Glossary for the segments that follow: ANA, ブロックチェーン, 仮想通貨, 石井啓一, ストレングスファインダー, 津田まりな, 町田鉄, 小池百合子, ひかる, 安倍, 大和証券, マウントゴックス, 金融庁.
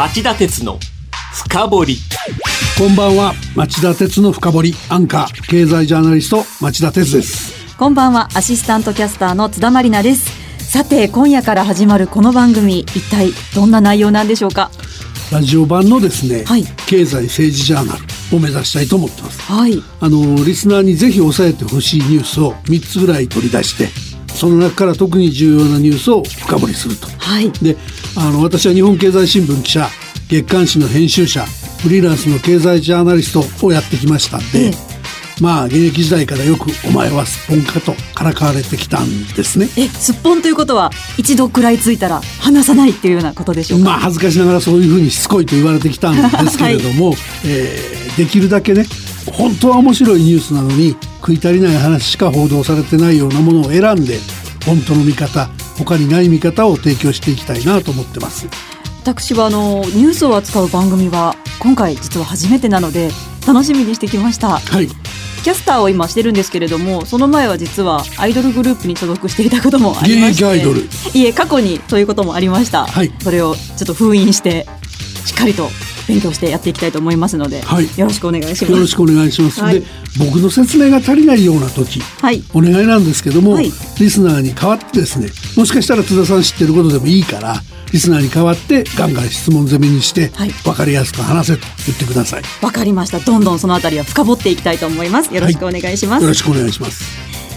町田鉄の深掘り。こんばんは、町田鉄の深掘り、アンカー経済ジャーナリスト町田鉄です。こんばんは、アシスタントキャスターの津田まりなです。さて、今夜から始まるこの番組、一体どんな内容なんでしょうか。ラジオ版のですね、はい、経済政治ジャーナルを目指したいと思ってます。はい、リスナーにぜひ押さえてほしいニュースを3つぐらい取り出して、その中から特に重要なニュースを深掘りすると。はい、で、私は日本経済新聞記者、月刊誌の編集者、フリーランスの経済ジャーナリストをやってきましたんで、まあ現役時代からよくお前はすっぽんかとからかわれてきたんですね。すっぽんということは一度くらいついたら離さないっていうようなことでしょうか。まあ恥ずかしながらそういうふうにしつこいと言われてきたんですけれども、はい、できるだけね、本当は面白いニュースなのに食い足りない話しか報道されてないようなものを選んで、本当の見方、他にない見方を提供していきたいなと思ってます。私はニュースを扱う番組は今回実は初めてなので楽しみにしてきました。はい、キャスターを今してるんですけれども、その前は実はアイドルグループに所属していたこともありまして、アイドル、いえ、過去にそういうこともありました。はい、それをちょっと封印してしっかりと勉強してやっていきたいと思いますので、はい、よろしくお願いします。よろしくお願いします。はい、で、僕の説明が足りないような時、はい、お願いなんですけども、はい、リスナーに代わってですね、もしかしたら津田さん知ってることでもいいからリスナーに代わってガンガン質問攻めにして、はい、分かりやすく話せと言ってください。分かりました。どんどんそのあたりは深掘っていきたいと思います。よろしくお願いします。はい、よろしくお願いします。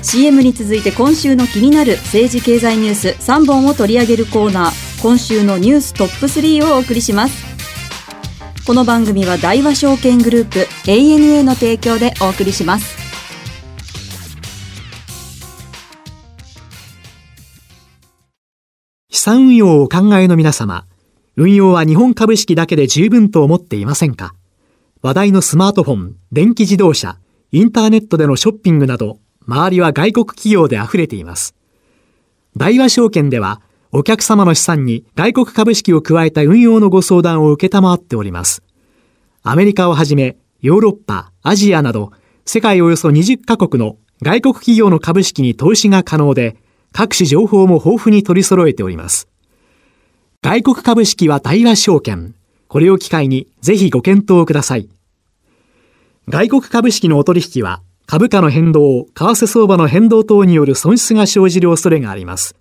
CM に続いて今週の気になる政治経済ニュース3本を取り上げるコーナー、今週のニューストップ3をお送りします。この番組は大和証券グループ ANA の提供でお送りします。資産運用をお考えの皆様、運用は日本株式だけで十分と思っていませんか。話題のスマートフォン、電気自動車、インターネットでのショッピングなど、周りは外国企業であふれています。大和証券ではお客様の資産に外国株式を加えた運用のご相談を受けたまっております。アメリカをはじめ、ヨーロッパ、アジアなど、世界およそ20カ国の外国企業の株式に投資が可能で、各種情報も豊富に取り揃えております。外国株式は大和証券。これを機会にぜひご検討ください。外国株式のお取引は、株価の変動、為替相場の変動等による損失が生じる恐れがあります。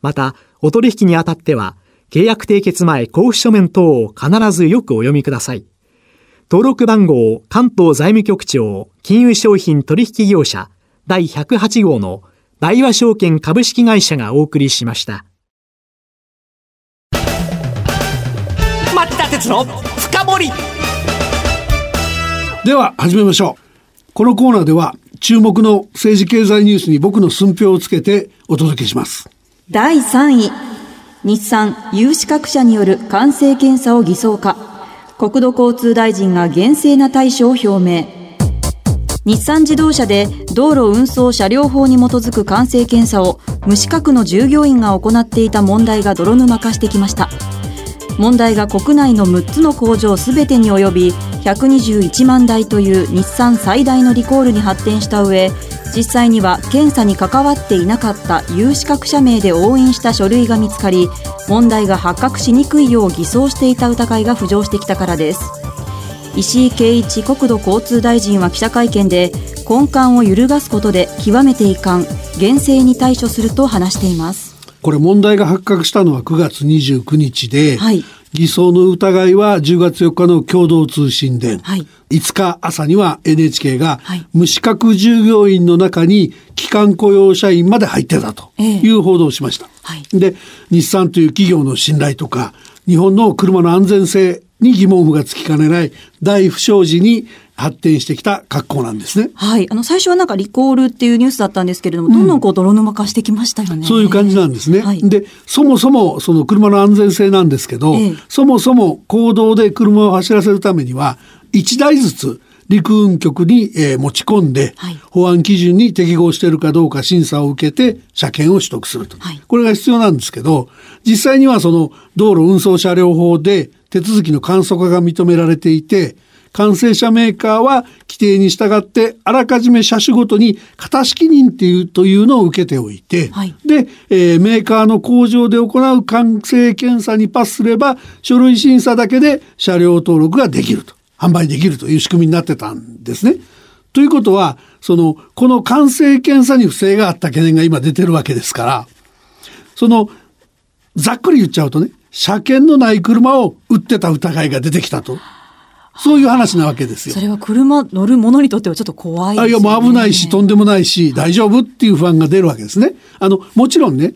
また、お取引にあたっては、契約締結前交付書面等を必ずよくお読みください。登録番号、関東財務局長、金融商品取引業者第108号の大和証券株式会社がお送りしました。町田鉄の深掘り。では始めましょう。このコーナーでは注目の政治経済ニュースに僕の寸評をつけてお届けします。第3位、日産、有資格者による完成検査を偽装化。国土交通大臣が厳正な対処を表明。日産自動車で道路運送車両法に基づく完成検査を無資格の従業員が行っていた問題が泥沼化してきました。問題が国内の6つの工場すべてに及び、121万台という日産最大のリコールに発展した上、実際には検査に関わっていなかった有資格者名で押印した書類が見つかり、問題が発覚しにくいよう偽装していた疑いが浮上してきたからです。石井啓一国土交通大臣は記者会見で、根幹を揺るがすことで極めて遺憾、厳正に対処すると話しています。これ、問題が発覚したのは9月29日で、はい、偽装の疑いは10月4日の共同通信で、はい、5日朝には NHK が無資格従業員の中に期間雇用社員まで入ってたという報道をしました。はい、で、日産という企業の信頼とか日本の車の安全性に疑問符がつきかねない大不祥事に発展してきた格好なんですね。はい、最初はなんかリコールっていうニュースだったんですけれども、どんどんこう泥沼化してきましたよね。うん、そういう感じなんですね。はい、で、そもそもその車の安全性なんですけど、そもそも公道で車を走らせるためには1台ずつ陸運局に持ち込んで、はい、保安基準に適合しているかどうか審査を受けて車検を取得すると、はい、これが必要なんですけど、実際にはその道路運送車両法で手続きの簡素化が認められていて、完成車メーカーは規定に従ってあらかじめ車種ごとに型式認定というのを受けておいて、はい、で、メーカーの工場で行う完成検査にパスすれば書類審査だけで車両登録ができると、販売できるという仕組みになってたんですね。ということはこの完成検査に不正があった懸念が今出てるわけですから、ざっくり言っちゃうとね、車検のない車を売ってた疑いが出てきたと、そういう話なわけですよ。それは車乗る者にとってはちょっと怖いですね。いや、もう危ないしとんでもないし大丈夫っていう不安が出るわけですね。もちろんね、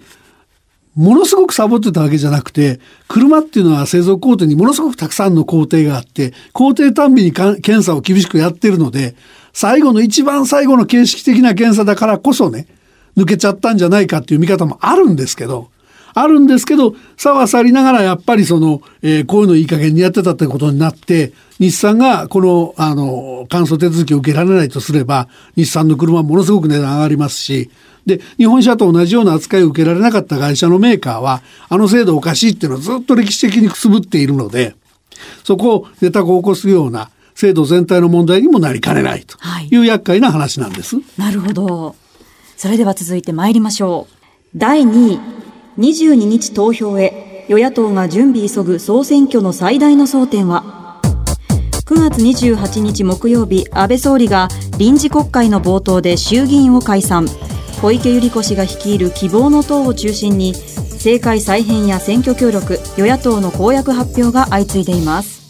ものすごくサボってたわけじゃなくて、車っていうのは製造工程にものすごくたくさんの工程があって、工程たんびに検査を厳しくやってるので、最後の一番最後の形式的な検査だからこそね、抜けちゃったんじゃないかっていう見方もあるんですけど、さはさりながらやっぱりこういうのいい加減にやってたってことになって、日産がこの乾燥手続きを受けられないとすれば、日産の車はものすごく値段上がりますし、で日本車と同じような扱いを受けられなかった会社のメーカーはあの制度おかしいっていうのをずっと歴史的にくすぶっているので、そこをネタを起こすような制度全体の問題にもなりかねないという厄介な話なんです、はい、なるほど。それでは続いて参りましょう。第2位、22日投票へ、与野党が準備急ぐ総選挙の最大の争点は。9月28日木曜日、安倍総理が臨時国会の冒頭で衆議院を解散。小池百合子氏が率いる希望の党を中心に、政界再編や選挙協力、与野党の公約発表が相次いでいます。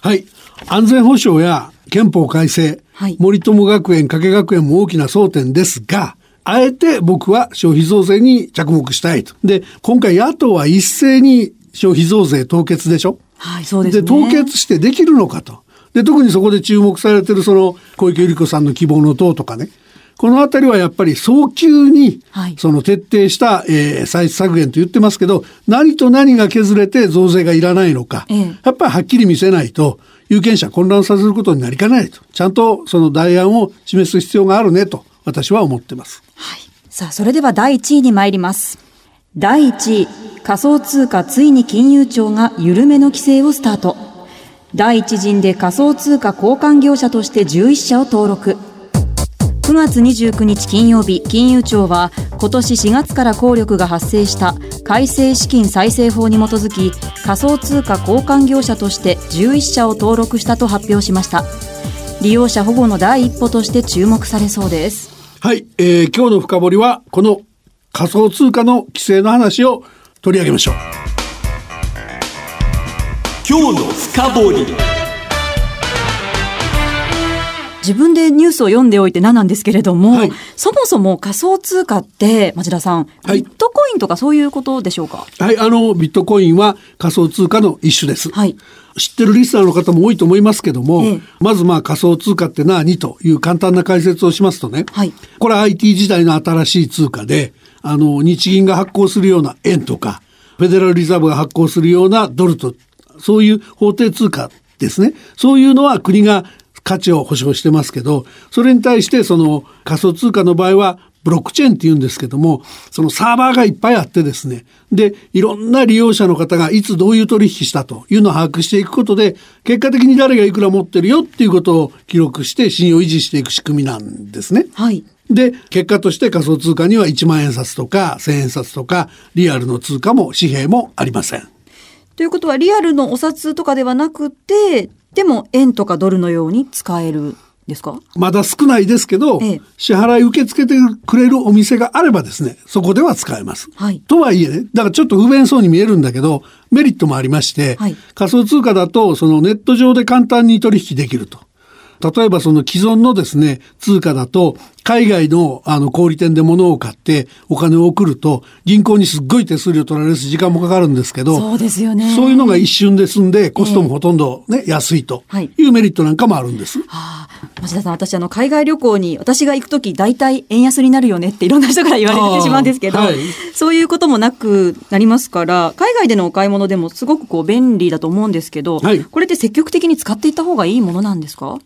はい、安全保障や憲法改正、はい、森友学園、加計学園も大きな争点ですが、あえて僕は消費増税に着目したいと。で、今回野党は一斉に消費増税凍結でしょ、はい、そうですね。で、凍結してできるのかと。で、特にそこで注目されている小池百合子さんの希望の党とかね、このあたりはやっぱり早急に徹底した歳出削減と言ってますけど、何と何が削れて増税がいらないのか、やっぱりはっきり見せないと有権者混乱させることになりかないと、ちゃんとその代案を示す必要があるねと私は思ってます、はい、さあ、それでは第1位に参ります。第1位、仮想通貨、ついに金融庁が緩めの規制をスタート。第1陣で仮想通貨交換業者として11社を登録。9月29日金曜日、金融庁は今年4月から効力が発生した改正資金再生法に基づき、仮想通貨交換業者として11社を登録したと発表しました。利用者保護の第一歩として注目されそうです。はい、今日の深掘りはこの仮想通貨の規制の話を取り上げましょう。今日の深掘り、自分でニュースを読んでおいて何なんですけれども、はい、そもそも仮想通貨って町田さん、ビットコインとかそういうことでしょうか。はい、ビットコインは仮想通貨の一種です、はい、知ってるリスナーの方も多いと思いますけども、まず仮想通貨って何という簡単な解説をしますとね、はい、これは IT 時代の新しい通貨で、日銀が発行するような円とかフェデラルリザーブが発行するようなドルと、そういう法定通貨ですね。そういうのは国が価値を保証してますけど、それに対して仮想通貨の場合はブロックチェーンって言うんですけども、そのサーバーがいっぱいあってですね、でいろんな利用者の方がいつどういう取引したというのを把握していくことで、結果的に誰がいくら持ってるよっていうことを記録して信用維持していく仕組みなんですね、はい、で結果として仮想通貨には1万円札とか1000円札とかリアルの通貨も紙幣もありません。ということはリアルのお札とかではなくて、でも円とかドルのように使えるですか。まだ少ないですけど、支払い受け付けてくれるお店があればですね、そこでは使えます、はい、とはいえね、だからちょっと不便そうに見えるんだけどメリットもありまして、はい、仮想通貨だとネット上で簡単に取引できると。例えば既存のですね通貨だと海外の小売店で物を買ってお金を送ると銀行にすっごい手数料取られるし時間もかかるんですけど、そうですよね。そういうのが一瞬で済んでコストもほとんど、安いというメリットなんかもあるんです、はい。町田さん、私海外旅行に私が行くとき大体円安になるよねっていろんな人から言われてしまうんですけど、はい、そういうこともなくなりますから、海外でのお買い物でもすごく便利だと思うんですけど、はい、これって積極的に使っていった方がいいものなんですか。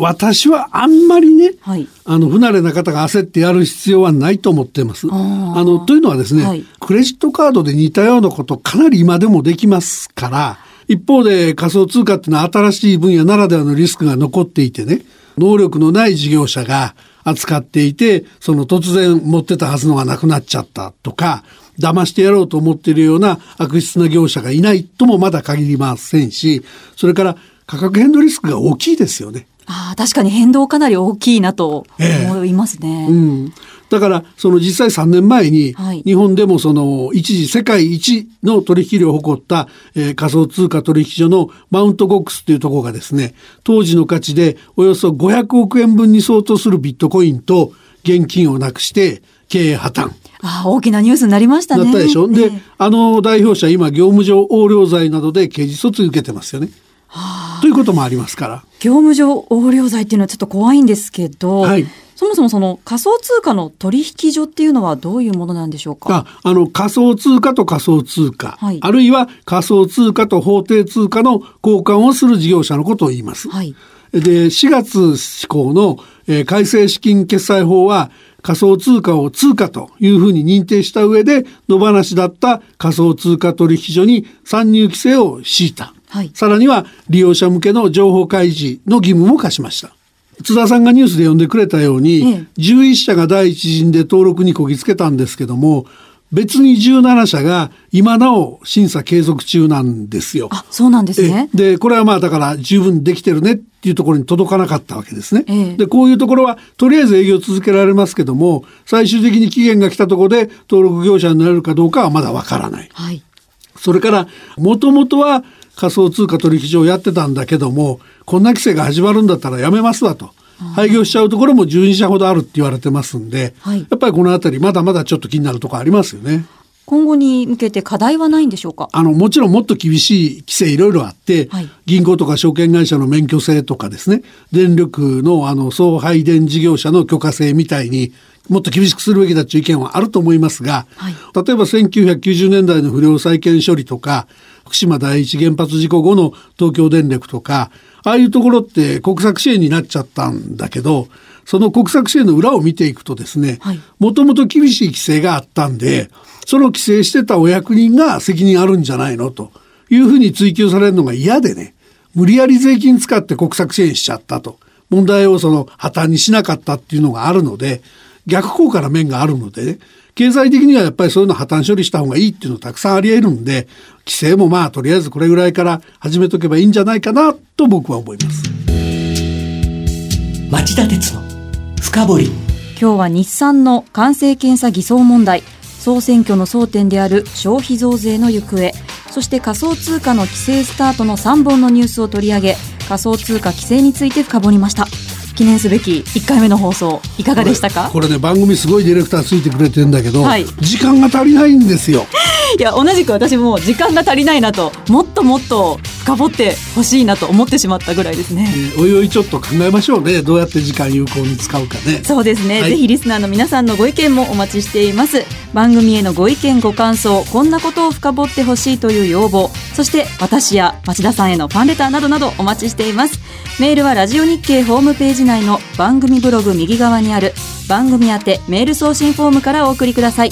私はあんまりね、はい、不慣れな方が焦ってやる必要はないと思っています。というのはですね、はい、クレジットカードで似たようなことかなり今でもできますから、一方で仮想通貨っていうのは新しい分野ならではのリスクが残っていてね、能力のない事業者が扱っていて、その突然持ってたはずのがなくなっちゃったとか、騙してやろうと思っているような悪質な業者がいないともまだ限りませんし、それから価格変動リスクが大きいですよね。ああ、確かに変動かなり大きいなと思いますね。うん、だからその実際3年前に日本でもその一時世界一の取引量を誇った、仮想通貨取引所のマウントゴックスというところがですね、当時の価値でおよそ500億円分に相当するビットコインと現金をなくして経営破綻。ああ、大きなニュースになりましたね。なったでしょ。で、あの代表者今業務上横領罪などで刑事訴追受けてますよね。はあ、ということもありますから、業務上横領罪っていうのはちょっと怖いんですけど、はい、そもそもその仮想通貨の取引所っていうのはどういうものなんでしょうか。仮想通貨と仮想通貨、はい、あるいは仮想通貨と法定通貨の交換をする事業者のことを言います、はい、で4月施行の、改正資金決済法は仮想通貨を通貨というふうに認定した上で、野放しだった仮想通貨取引所に参入規制を敷いた。はい、さらには利用者向けの情報開示の義務も課しました。津田さんがニュースで読んでくれたように、11社が第一陣で登録にこぎつけたんですけども、別に17社が今なお審査継続中なんですよ。あ、そうなんですね。で、これはまあだから十分できてるねっていうところに届かなかったわけですね、で、こういうところはとりあえず営業続けられますけども、最終的に期限が来たところで登録業者になれるかどうかはまだわからない、はい、それからもともとは仮想通貨取引所をやってたんだけども、こんな規制が始まるんだったらやめますわと、廃業しちゃうところも12社ほどあるって言われてますんで、はい、やっぱりこのあたりまだまだちょっと気になるところありますよね。今後に向けて課題はないんでしょうか。もちろんもっと厳しい規制いろいろあって、はい、銀行とか証券会社の免許制とかですね、電力の送配電事業者の許可制みたいにもっと厳しくするべきだという意見はあると思いますが、はい、例えば1990年代の不良債権処理とか、福島第一原発事故後の東京電力とか、ああいうところって国策支援になっちゃったんだけど、その国策支援の裏を見ていくとですね、もともと厳しい規制があったんで、その規制してたお役人が責任あるんじゃないのというふうに追及されるのが嫌でね、無理やり税金使って国策支援しちゃったと、問題をその破綻にしなかったっていうのがあるので、逆効果な面があるのでね、経済的にはやっぱりそういうの破綻処理した方がいいっていうのたくさんあり得るんで、規制もまあとりあえずこれぐらいから始めとけばいいんじゃないかなと僕は思います。町田鉄の深掘り。今日は日産の完成検査偽装問題、総選挙の争点である消費増税の行方、そして仮想通貨の規制スタートの3本のニュースを取り上げ、仮想通貨規制について深掘りました。記念すべき1回目の放送いかがでしたか。これね番組すごいディレクターついてくれてるんだけど、はい、時間が足りないんですよ。いや、同じく私も時間が足りないなと、もっともっと深掘ってほしいなと思ってしまったぐらいですね、おいおいちょっと考えましょうね。どうやって時間有効に使うかね。そうですね、はい、ぜひリスナーの皆さんのご意見もお待ちしています。番組へのご意見ご感想、こんなことを深掘ってほしいという要望、そして私や町田さんへのファンレターなどなどお待ちしています。メールはラジオ日経ホームページ内の番組ブログ右側にある番組宛てメール送信フォームからお送りください。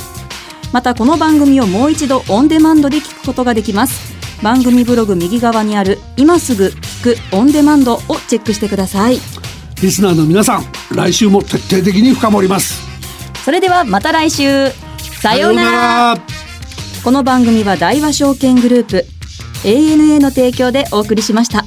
またこの番組をもう一度オンデマンドで聞くことができます。番組ブログ右側にある今すぐ聞くオンデマンドをチェックしてください。リスナーの皆さん、来週も徹底的に深掘ります。それではまた来週、さようなら。この番組は大和証券グループANAの提供でお送りしました。